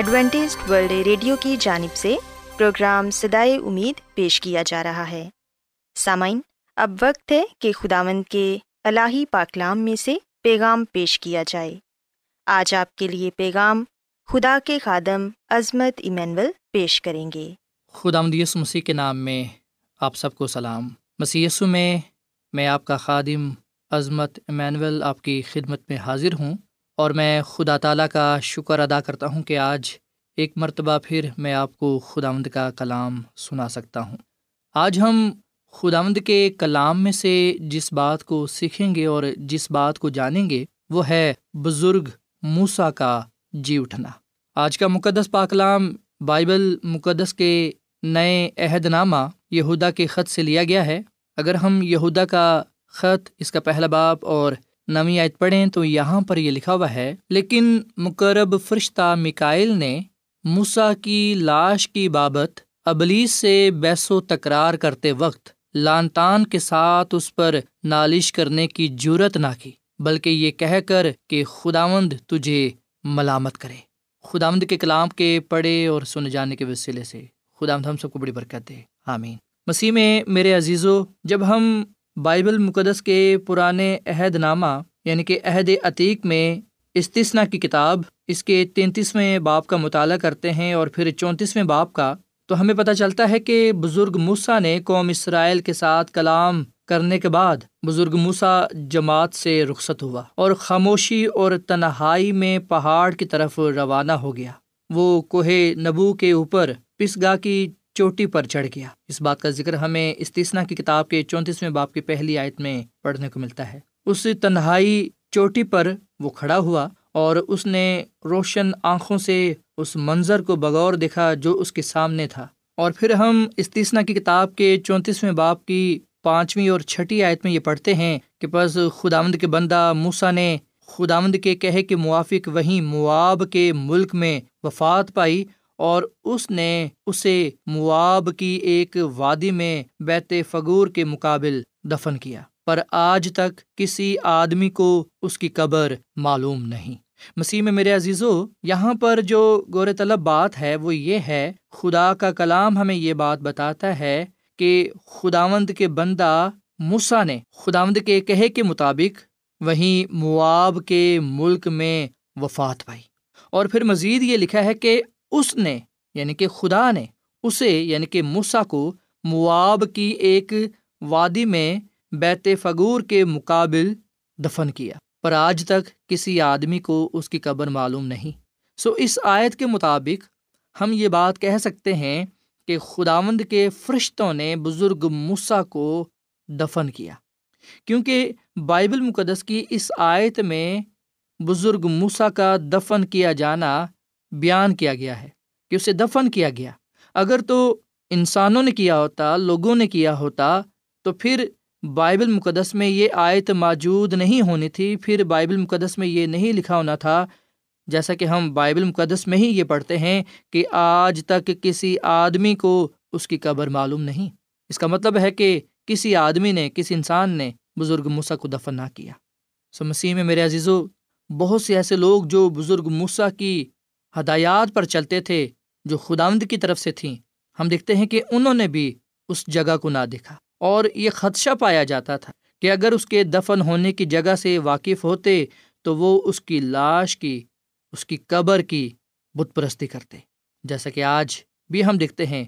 Adventist World Radio کی جانب سے پروگرام صدائے امید پیش کیا جا رہا ہے۔ سامعین، اب وقت ہے کہ خداوند کے الہی پاکلام میں سے پیغام پیش کیا جائے۔ آج آپ کے لیے پیغام خدا کے خادم عظمت ایمینول پیش کریں گے۔ خداوند یسوع مسیح کے نام میں آپ سب کو سلام۔ مسیح یسوع میں آپ کا خادم عظمت ایمینول آپ کی خدمت میں حاضر ہوں، اور میں خدا تعالیٰ کا شکر ادا کرتا ہوں کہ آج ایک مرتبہ پھر میں آپ کو خداوند کا کلام سنا سکتا ہوں۔ آج ہم خداوند کے کلام میں سے جس بات کو سیکھیں گے اور جس بات کو جانیں گے وہ ہے بزرگ موسیٰ کا جی اٹھنا۔ آج کا مقدس پاکلام بائبل مقدس کے نئے عہد نامہ یہودا کے خط سے لیا گیا ہے۔ اگر ہم یہودا کا خط، اس کا پہلا باب اور 9 آیت پڑھیں تو یہاں پر یہ لکھا ہوا ہے، لیکن مقرب فرشتہ میکائیل نے موسیٰ کی لاش کی بابت ابلیس سے بحث و تکرار کرتے وقت لعن طعن کے ساتھ اس پر نالش کرنے کی جرأت نہ کی، بلکہ یہ کہہ کر کہ خداوند تجھے ملامت کرے۔ خداوند کے کلام کے پڑھے اور سنے جانے کے وسیلے سے خداوند ہم سب کو بڑی برکت دے، آمین۔ مسیح میں میرے عزیزو، جب ہم بائبل مقدس کے پرانے عہد نامہ یعنی کہ عہد عتیق میں استثنا کی کتاب، اس کے 33ویں باب کا مطالعہ کرتے ہیں اور پھر 34ویں باب کا، تو ہمیں پتہ چلتا ہے کہ بزرگ موسیٰ نے قوم اسرائیل کے ساتھ کلام کرنے کے بعد بزرگ موسیٰ جماعت سے رخصت ہوا اور خاموشی اور تنہائی میں پہاڑ کی طرف روانہ ہو گیا۔ وہ کوہ نبو کے اوپر پسگا کی چوٹی پر چڑھ گیا۔ اس بات کا ذکر ہمیں استثنا کی کتاب کے 34ویں باب کی پہلی آیت میں پڑھنے کو ملتا ہے۔ اس تنہائی چوٹی پر وہ کھڑا ہوا اور اس نے روشن آنکھوں سے اس منظر کو بغور دیکھا جو اس کے سامنے تھا۔ اور پھر ہم استثنا کی کتاب کے 34ویں باب کی 5ویں اور 6ویں آیت میں یہ پڑھتے ہیں کہ پس خداوند کے بندہ موسیٰ نے خداوند کے کہے کے موافق وہیں موآب کے ملک میں وفات پائی، اور اس نے اسے موآب کی ایک وادی میں بیت فگور کے مقابل دفن کیا، پر آج تک کسی آدمی کو اس کی قبر معلوم نہیں۔ مسیح میں میرے عزیزو، یہاں پر جو غور طلب بات ہے وہ یہ ہے، خدا کا کلام ہمیں یہ بات بتاتا ہے کہ خداوند کے بندہ موسیٰ نے خداوند کے کہے کے مطابق وہیں موآب کے ملک میں وفات پائی، اور پھر مزید یہ لکھا ہے کہ اس نے یعنی کہ خدا نے اسے یعنی کہ موسیٰ کو موآب کی ایک وادی میں بیت فگور کے مقابل دفن کیا، پر آج تک کسی آدمی کو اس کی قبر معلوم نہیں۔ سو اس آیت کے مطابق ہم یہ بات کہہ سکتے ہیں کہ خداوند کے فرشتوں نے بزرگ موسیٰ کو دفن کیا، کیونکہ بائبل مقدس کی اس آیت میں بزرگ موسیٰ کا دفن کیا جانا بیان کیا گیا ہے کہ اسے دفن کیا گیا۔ اگر تو انسانوں نے کیا ہوتا، لوگوں نے کیا ہوتا، تو پھر بائبل مقدس میں یہ آیت موجود نہیں ہونی تھی، پھر بائبل مقدس میں یہ نہیں لکھا ہونا تھا، جیسا کہ ہم بائبل مقدس میں ہی یہ پڑھتے ہیں کہ آج تک کسی آدمی کو اس کی قبر معلوم نہیں۔ اس کا مطلب ہے کہ کسی آدمی نے، کسی انسان نے بزرگ موسیٰ کو دفن نہ کیا۔ سو مسیح میں میرے عزیزو، بہت سے ایسے لوگ جو بزرگ موسیٰ کی ہدایات پر چلتے تھے جو خداوند کی طرف سے تھیں، ہم دیکھتے ہیں کہ انہوں نے بھی اس جگہ کو نہ دیکھا، اور یہ خدشہ پایا جاتا تھا کہ اگر اس کے دفن ہونے کی جگہ سے واقف ہوتے تو وہ اس کی لاش کی، اس کی قبر کی بت پرستی کرتے۔ جیسا کہ آج بھی ہم دیکھتے ہیں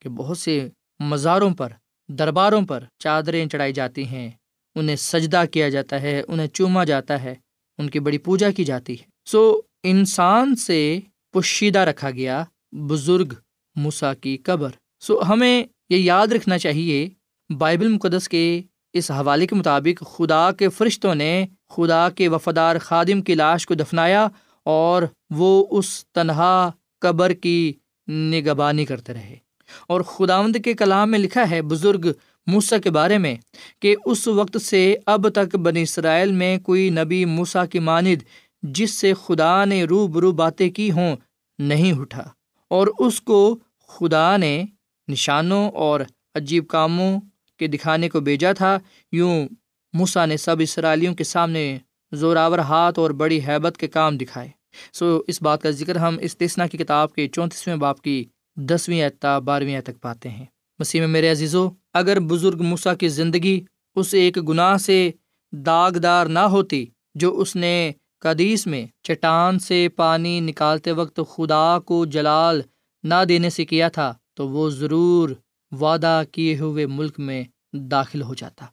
کہ بہت سے مزاروں پر، درباروں پر چادریں چڑھائی جاتی ہیں، انہیں سجدہ کیا جاتا ہے، انہیں چوما جاتا ہے، ان کی بڑی پوجا کی جاتی ہے۔ سو انسان سے پوشیدہ رکھا گیا بزرگ موسیٰ کی قبر۔ سو ہمیں یہ یاد رکھنا چاہیے، بائبل مقدس کے اس حوالے کے مطابق خدا کے فرشتوں نے خدا کے وفادار خادم کی لاش کو دفنایا اور وہ اس تنہا قبر کی نگہبانی کرتے رہے، اور خداوند کے کلام میں لکھا ہے بزرگ موسیٰ کے بارے میں کہ اس وقت سے اب تک بنی اسرائیل میں کوئی نبی موسیٰ کی مانند جس سے خدا نے روبرو باتیں کی ہوں نہیں اٹھا، اور اس کو خدا نے نشانوں اور عجیب کاموں کے دکھانے کو بھیجا تھا۔ یوں موسیٰ نے سب اسرائیلیوں کے سامنے زوراور ہاتھ اور بڑی ہیبت کے کام دکھائے۔ سو اس بات کا ذکر ہم استثنا کی کتاب کے 34ویں باب کی 10ویں آیت تا 12ویں آیت تک پاتے ہیں۔ مسیح میں میرے عزیزو، اگر بزرگ موسیٰ کی زندگی اس ایک گناہ سے داغدار نہ ہوتی جو اس نے قادیس میں چٹان سے پانی نکالتے وقت خدا کو جلال نہ دینے سے کیا تھا، تو وہ ضرور وعدہ کیے ہوئے ملک میں داخل ہو جاتا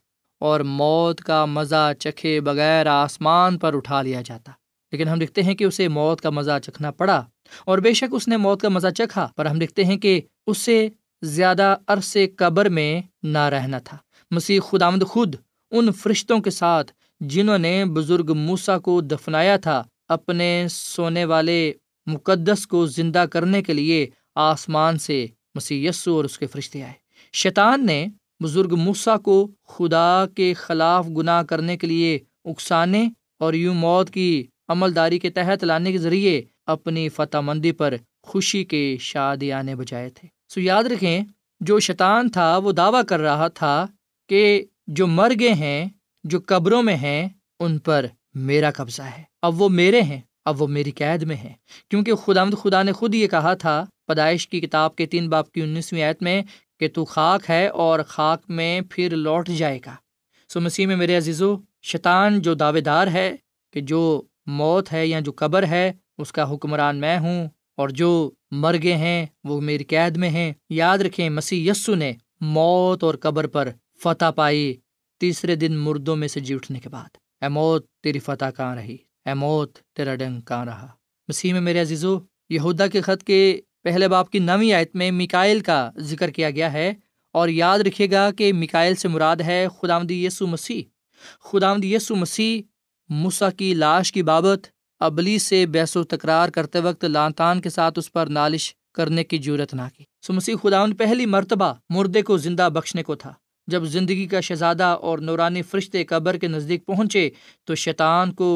اور موت کا مزہ چکھے بغیر آسمان پر اٹھا لیا جاتا۔ لیکن ہم دیکھتے ہیں کہ اسے موت کا مزہ چکھنا پڑا، اور بے شک اس نے موت کا مزہ چکھا، پر ہم دیکھتے ہیں کہ اسے زیادہ عرصے قبر میں نہ رہنا تھا۔ مسیح خداوند خود ان فرشتوں کے ساتھ جنہوں نے بزرگ موسیٰ کو دفنایا تھا، اپنے سونے والے مقدس کو زندہ کرنے کے لیے آسمان سے مسیح یسوع اور اس کے فرشتے آئے۔ شیطان نے بزرگ موسیٰ کو خدا کے خلاف گناہ کرنے کے لیے اکسانے اور یوں موت کی عمل داری کے تحت لانے کے ذریعے اپنی فتح مندی پر خوشی کے شادیانے بجائے تھے۔ سو یاد رکھیں، جو شیطان تھا وہ دعویٰ کر رہا تھا کہ جو مر گئے ہیں، جو قبروں میں ہیں، ان پر میرا قبضہ ہے، اب وہ میرے ہیں، اب وہ میری قید میں ہیں، کیونکہ خدا نے خود یہ کہا تھا پیدائش کی کتاب کے 3 باب کی 19ویں آیت میں کہ تو خاک ہے اور خاک میں پھر لوٹ جائے گا۔ سو مسیح میں میرے عزیزو، شیطان جو دعوے دار ہے کہ جو موت ہے یا جو قبر ہے اس کا حکمران میں ہوں اور جو مر گئے ہیں وہ میری قید میں ہیں، یاد رکھیں مسیح یسو نے موت اور قبر پر فتح پائی تیسرے دن مردوں میں سے جی اٹھنے کے بعد۔ اے موت تیری فتح کہاں رہی، اے موت تیرا ڈنگ کہاں رہا۔ مسیح میں میرے عزیزو، یہودا کے خط کے 1 باب کی 9ویں آیت میں میکائل کا ذکر کیا گیا ہے، اور یاد رکھیے گا کہ میکائل سے مراد ہے خداوند یسوع مسیح۔ خداوند یسوع مسیح موسیٰ کی لاش کی بابت ابلیس سے بحث و تکرار کرتے وقت لانتان کے ساتھ اس پر نالش کرنے کی جرأت نہ کی۔ سو مسیح خداوند پہلی مرتبہ مردے کو زندہ بخشنے کو تھا۔ جب زندگی کا شہزادہ اور نورانی فرشتے قبر کے نزدیک پہنچے تو شیطان کو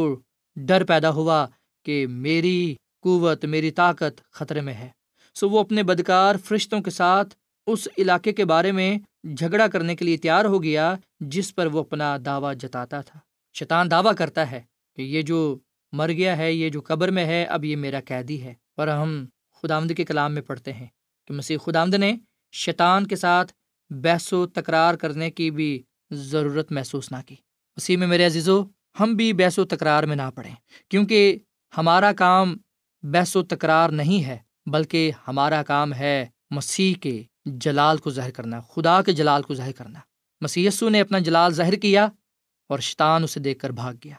ڈر پیدا ہوا کہ میری قوت، میری طاقت خطرے میں ہے۔ سو وہ اپنے بدکار فرشتوں کے ساتھ اس علاقے کے بارے میں جھگڑا کرنے کے لیے تیار ہو گیا جس پر وہ اپنا دعویٰ جتاتا تھا۔ شیطان دعویٰ کرتا ہے کہ یہ جو مر گیا ہے، یہ جو قبر میں ہے، اب یہ میرا قیدی ہے، پر ہم خداوند کے کلام میں پڑھتے ہیں کہ مسیح خداوند نے شیطان کے ساتھ بحث و تکرار کرنے کی بھی ضرورت محسوس نہ کی۔ مسیح میں میرے عزیزو، ہم بھی بحث و تکرار میں نہ پڑیں، کیونکہ ہمارا کام بحث و تکرار نہیں ہے، بلکہ ہمارا کام ہے مسیح کے جلال کو ظاہر کرنا، خدا کے جلال کو ظاہر کرنا۔ مسیح یسوع نے اپنا جلال ظاہر کیا اور شیطان اسے دیکھ کر بھاگ گیا۔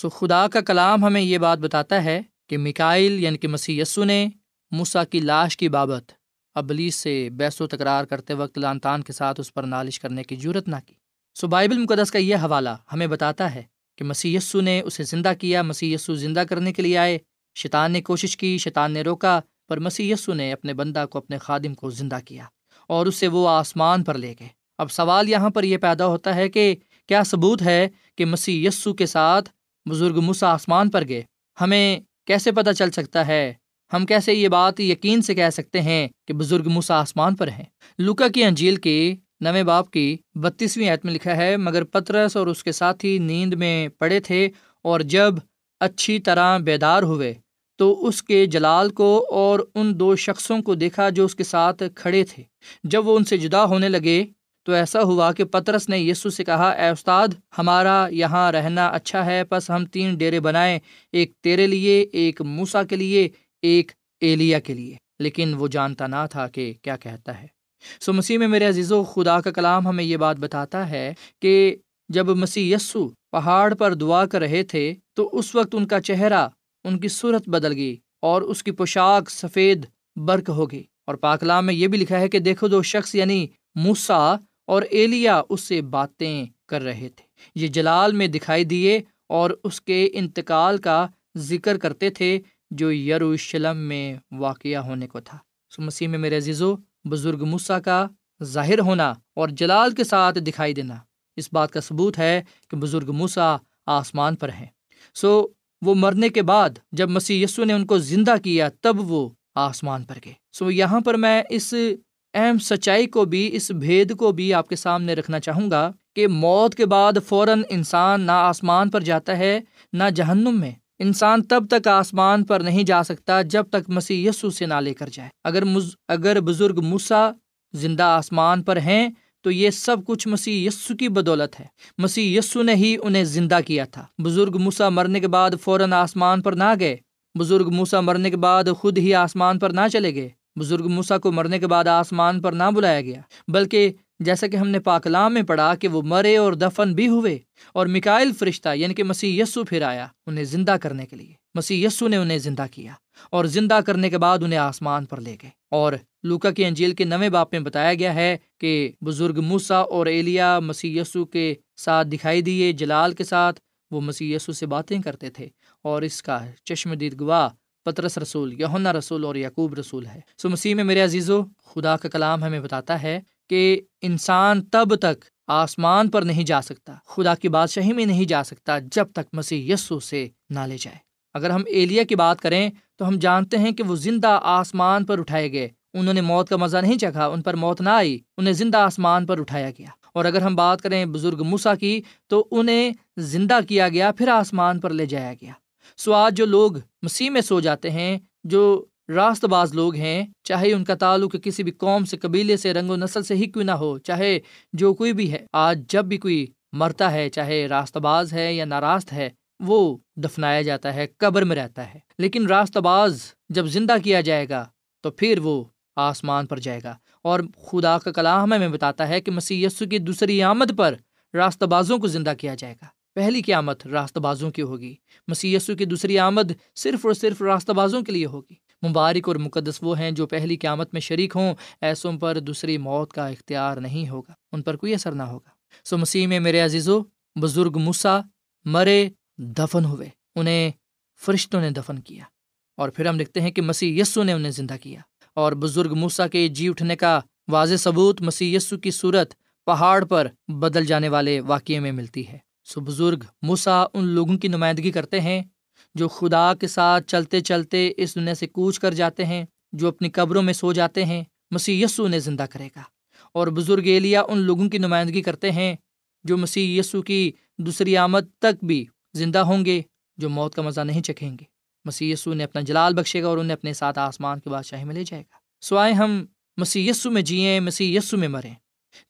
سو خدا کا کلام ہمیں یہ بات بتاتا ہے کہ میکائیل یعنی کہ مسیح یسوع نے موسیٰ کی لاش کی بابت ابلیس سے بحث و تکرار کرتے وقت لانتان کے ساتھ اس پر نالش کرنے کی جرأت نہ کی۔ سو بائبل مقدس کا یہ حوالہ ہمیں بتاتا ہے کہ مسیح یسوع نے اسے زندہ کیا، مسیح یسوع زندہ کرنے کے لیے آئے، شیطان نے کوشش کی، شیطان نے روکا، پر مسیح یسوع نے اپنے بندہ کو، اپنے خادم کو زندہ کیا اور اسے وہ آسمان پر لے گئے۔ اب سوال یہاں پر یہ پیدا ہوتا ہے کہ کیا ثبوت ہے کہ مسیح یسوع کے ساتھ بزرگ موسیٰ آسمان پر گئے؟ ہمیں کیسے پتہ چل سکتا ہے، ہم کیسے یہ بات یقین سے کہہ سکتے ہیں کہ بزرگ موسیٰ آسمان پر ہیں؟ لوکا کی انجیل کی 9 باب کی 32ویں آیت میں لکھا ہے، مگر پترس اور اس کے ساتھی نیند میں پڑے تھے، اور جب اچھی طرح بیدار ہوئے تو اس کے جلال کو اور ان 2 شخصوں کو دیکھا جو اس کے ساتھ کھڑے تھے۔ جب وہ ان سے جدا ہونے لگے تو ایسا ہوا کہ پترس نے یسوع سے کہا، اے استاد، ہمارا یہاں رہنا اچھا ہے، پس ہم 3 ڈیرے بنائیں، ایک تیرے لیے، ایک موسیٰ کے لیے، ایک ایلیا کے لیے۔ لیکن وہ جانتا نہ تھا کہ کیا کہتا ہے۔ سو مسیح میں میرے عزیزو، خدا کا کلام ہمیں یہ بات بتاتا ہے کہ جب مسیح یسوع پہاڑ پر دعا کر رہے تھے تو اس وقت ان کا چہرہ، ان کی صورت بدل گئی اور اس کی پوشاک سفید برق ہو گئی۔ اور پاک کلام میں یہ بھی لکھا ہے کہ دیکھو دو شخص یعنی موسیٰ اور ایلیا اس سے باتیں کر رہے تھے، یہ جلال میں دکھائی دیے اور اس کے انتقال کا ذکر کرتے تھے جو یروشلم میں واقع ہونے کو تھا۔ سو مسیح میں میرے عزیزو، بزرگ موسیٰ کا ظاہر ہونا اور جلال کے ساتھ دکھائی دینا اس بات کا ثبوت ہے کہ بزرگ موسیٰ آسمان پر ہیں۔ سو وہ مرنے کے بعد جب مسیح یسوع نے ان کو زندہ کیا تب وہ آسمان پر گئے۔ سو یہاں پر میں اس اہم سچائی کو بھی، اس بھید کو بھی آپ کے سامنے رکھنا چاہوں گا کہ موت کے بعد فوراً انسان نہ آسمان پر جاتا ہے نہ جہنم میں۔ انسان تب تک آسمان پر نہیں جا سکتا جب تک مسیح یسوع سے نہ لے کر جائے۔ اگر بزرگ موسیٰ زندہ آسمان پر ہیں تو یہ سب کچھ مسیح یسوع کی بدولت ہے، مسیح یسوع نے ہی انہیں زندہ کیا تھا۔ بزرگ موسیٰ مرنے کے بعد فوراً آسمان پر نہ گئے، بزرگ موسیٰ مرنے کے بعد خود ہی آسمان پر نہ چلے گئے، بزرگ موسیٰ کو مرنے کے بعد آسمان پر نہ بلایا گیا، بلکہ جیسا کہ ہم نے پاک کلام میں پڑھا کہ وہ مرے اور دفن بھی ہوئے اور میکائیل فرشتہ یعنی کہ مسیح یسوع پھر آیا انہیں زندہ کرنے کے لیے۔ مسیح یسوع نے انہیں زندہ کیا اور زندہ کرنے کے بعد انہیں آسمان پر لے گئے۔ اور لوکا کی انجیل کے 9 باب میں بتایا گیا ہے کہ بزرگ موسیٰ اور ایلیا مسیح یسوع کے ساتھ دکھائی دیے جلال کے ساتھ، وہ مسیح یسوع سے باتیں کرتے تھے اور اس کا چشم دید گواہ پترس رسول، یوحنا رسول اور یعقوب رسول ہے۔ سو مسیح میں میرے عزیزو، خدا کا کلام ہمیں بتاتا ہے کہ انسان تب تک آسمان پر نہیں جا سکتا، خدا کی بادشاہی میں نہیں جا سکتا جب تک مسیح یسوع سے نہ لے جائے۔ اگر ہم ایلیا کی بات کریں تو ہم جانتے ہیں کہ وہ زندہ آسمان پر اٹھائے گئے، انہوں نے موت کا مزہ نہیں چکھا، ان پر موت نہ آئی، انہیں زندہ آسمان پر اٹھایا گیا۔ اور اگر ہم بات کریں بزرگ موسیٰ کی تو انہیں زندہ کیا گیا، پھر آسمان پر لے جایا گیا۔ سو آج جو لوگ مسیح میں سو جاتے ہیں، جو راست باز لوگ ہیں، چاہے ان کا تعلق کسی بھی قوم سے، قبیلے سے، رنگ و نسل سے ہی کیوں نہ ہو، چاہے جو کوئی بھی ہے، آج جب بھی کوئی مرتا ہے، چاہے راست باز ہے یا ناراست ہے، وہ دفنایا جاتا ہے، قبر میں رہتا ہے، لیکن راست باز جب زندہ کیا جائے گا تو پھر وہ آسمان پر جائے گا۔ اور خدا کا کلام ہمیں بتاتا ہے کہ مسیح یسوع کی دوسری آمد پر راست بازوں کو زندہ کیا جائے گا۔ پہلی قیامت راست بازوں کی ہوگی، مسیح یسوع کی دوسری آمد صرف اور صرف راست بازوں کے لیے ہوگی۔ مبارک اور مقدس وہ ہیں جو پہلی قیامت میں شریک ہوں، ایسوں پر دوسری موت کا اختیار نہیں ہوگا، ان پر کوئی اثر نہ ہوگا۔ سو مسیح میں میرے عزیزو، بزرگ موسیٰ مرے، دفن ہوئے، انہیں فرشتوں نے دفن کیا اور پھر ہم دیکھتے ہیں کہ مسیح یسوع نے انہیں زندہ کیا۔ اور بزرگ موسیٰ کے جی اٹھنے کا واضح ثبوت مسیح یسوع کی صورت پہاڑ پر بدل جانے والے واقعے میں ملتی ہے۔ سو بزرگ موسیٰ ان لوگوں کی نمائندگی کرتے ہیں جو خدا کے ساتھ چلتے چلتے اس دنیا سے کوچ کر جاتے ہیں، جو اپنی قبروں میں سو جاتے ہیں، مسیح یسوع انہیں زندہ کرے گا۔ اور بزرگ ایلیا ان لوگوں کی نمائندگی کرتے ہیں جو مسیح یسوع کی دوسری آمد تک بھی زندہ ہوں گے، جو موت کا مزہ نہیں چکھیں گے، مسیح یسوع نے اپنا جلال بخشے گا اور انہیں اپنے ساتھ آسمان کی بادشاہی میں لے جائے گا۔ سوائے ہم مسیح یسوع میں جئیں، مسیح یسوع میں مریں،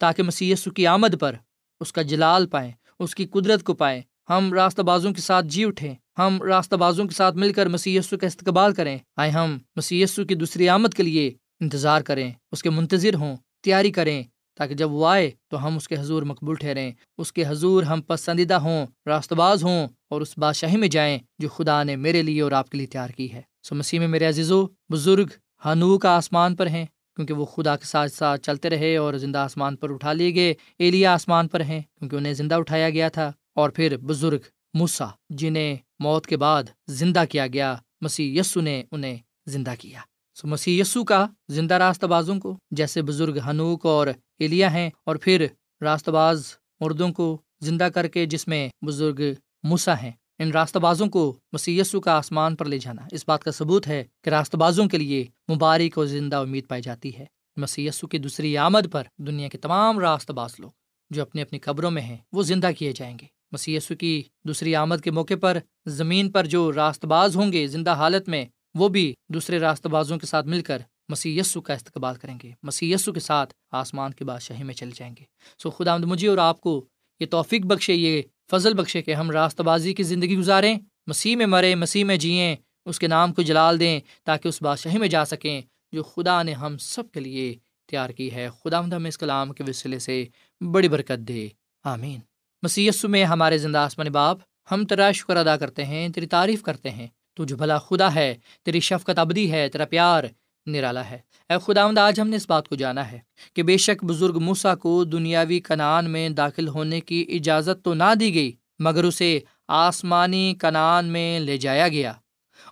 تاکہ مسیح یسوع کی آمد پر اس کا جلال پائیں، اس کی قدرت کو پائیں، ہم راستہ بازوں کے ساتھ جی اٹھیں، ہم راستہ بازوں کے ساتھ مل کر مسیح یسوع کا استقبال کریں۔ آئے ہم مسیح یسوع کی دوسری آمد کے لیے انتظار کریں، اس کے منتظر ہوں، تیاری کریں، تاکہ جب وہ آئے تو ہم اس کے حضور مقبول ٹھہریں، اس کے حضور ہم پسندیدہ ہوں، راستہ باز ہوں اور اس بادشاہی میں جائیں جو خدا نے میرے لیے اور آپ کے لیے تیار کی ہے۔ سو مسیح میں میرے عزیزو، بزرگ ہنوک آسمان پر ہیں کیونکہ وہ خدا کے ساتھ ساتھ چلتے رہے اور زندہ آسمان پر اٹھا لیے گئے۔ ایلیا آسمان پر ہیں کیونکہ انہیں زندہ اٹھایا گیا تھا۔ اور پھر بزرگ موسیٰ جنہیں موت کے بعد زندہ کیا گیا، مسیح یسوع نے انہیں زندہ کیا۔ سو مسیح یسوع کا زندہ راستہ بازوں کو، جیسے بزرگ ہنوک اور ایلیا ہیں، اور پھر راستہ باز مردوں کو زندہ کر کے، جس میں بزرگ موسیٰ ہیں، ان راستہ بازوں کو مسیح یسوع کا آسمان پر لے جانا اس بات کا ثبوت ہے کہ راستہ بازوں کے لیے مبارک اور زندہ امید پائی جاتی ہے۔ مسیح یسوع کی دوسری آمد پر دنیا کے تمام راستہ باز لوگ جو اپنی اپنی قبروں میں ہیں وہ زندہ کیے جائیں گے۔ مسیح یسوع کی دوسری آمد کے موقع پر زمین پر جو راست باز ہوں گے زندہ حالت میں، وہ بھی دوسرے راست بازوں کے ساتھ مل کر مسیح یسوع کا استقبال کریں گے، مسیح یسوع کے ساتھ آسمان کی بادشاہی میں چل جائیں گے۔ سو خداوند مجھے اور آپ کو یہ توفیق بخشے، یہ فضل بخشے کہ ہم راست بازی کی زندگی گزاریں، مسیح میں مریں، مسیح میں جئیں، اس کے نام کو جلال دیں، تاکہ اس بادشاہی میں جا سکیں جو خدا نے ہم سب کے لیے تیار کی ہے۔ خداوند ہمیں اس کلام کے وسیلے سے بڑی برکت دے، آمین۔ مسیح یسوع میں ہمارے زندہ آسمانی باپ، ہم تیرا شکر ادا کرتے ہیں، تیری تعریف کرتے ہیں، تو جو بھلا خدا ہے، تیری شفقت ابدی ہے، تیرا پیار نرالا ہے۔ اے خداوند، آج ہم نے اس بات کو جانا ہے کہ بے شک بزرگ موسیٰ کو دنیاوی کنعان میں داخل ہونے کی اجازت تو نہ دی گئی، مگر اسے آسمانی کنعان میں لے جایا گیا،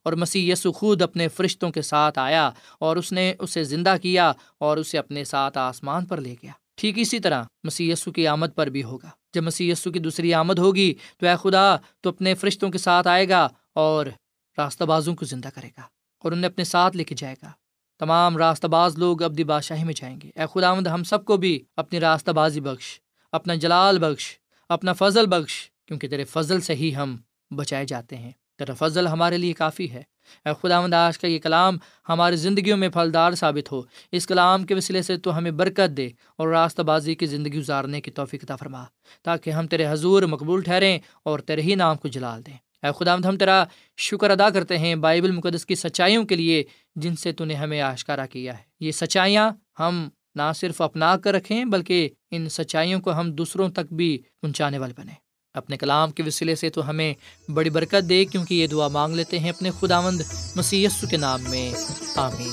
اور مسیح یسوع خود اپنے فرشتوں کے ساتھ آیا اور اس نے اسے زندہ کیا اور اسے اپنے ساتھ آسمان پر لے گیا۔ ٹھیک اسی طرح مسیح یسوع کی آمد پر بھی ہوگا۔ جب مسیح یسوع کی دوسری آمد ہوگی تو اے خدا، تو اپنے فرشتوں کے ساتھ آئے گا اور راستہ بازوں کو زندہ کرے گا اور انہیں اپنے ساتھ لے کے جائے گا۔ تمام راستہ باز لوگ ابدی بادشاہی میں جائیں گے۔ اے خداوند، ہم سب کو بھی اپنی راستہ بازی بخش، اپنا جلال بخش، اپنا فضل بخش، کیونکہ تیرے فضل سے ہی ہم بچائے جاتے ہیں، تیرا فضل ہمارے لیے کافی ہے۔ اے خداوند، آج کا یہ کلام ہماری زندگیوں میں پھلدار ثابت ہو، اس کلام کے وسیلے سے تو ہمیں برکت دے اور راستہ بازی کی زندگی گزارنے کی توفیق عطا فرما، تاکہ ہم تیرے حضور مقبول ٹھہریں اور تیرے ہی نام کو جلال دیں۔ اے خداوند، ہم تیرا شکر ادا کرتے ہیں بائبل مقدس کی سچائیوں کے لیے جن سے تو نے ہمیں آشکارا کیا ہے۔ یہ سچائیاں ہم نہ صرف اپنا کر رکھیں، بلکہ ان سچائیوں کو ہم دوسروں تک بھی پہنچانے والے بنیں۔ اپنے کلام کے وسیلے سے تو ہمیں بڑی برکت دے، کیونکہ یہ دعا مانگ لیتے ہیں اپنے خداوند مسیح یسوع کے نام میں، آمین۔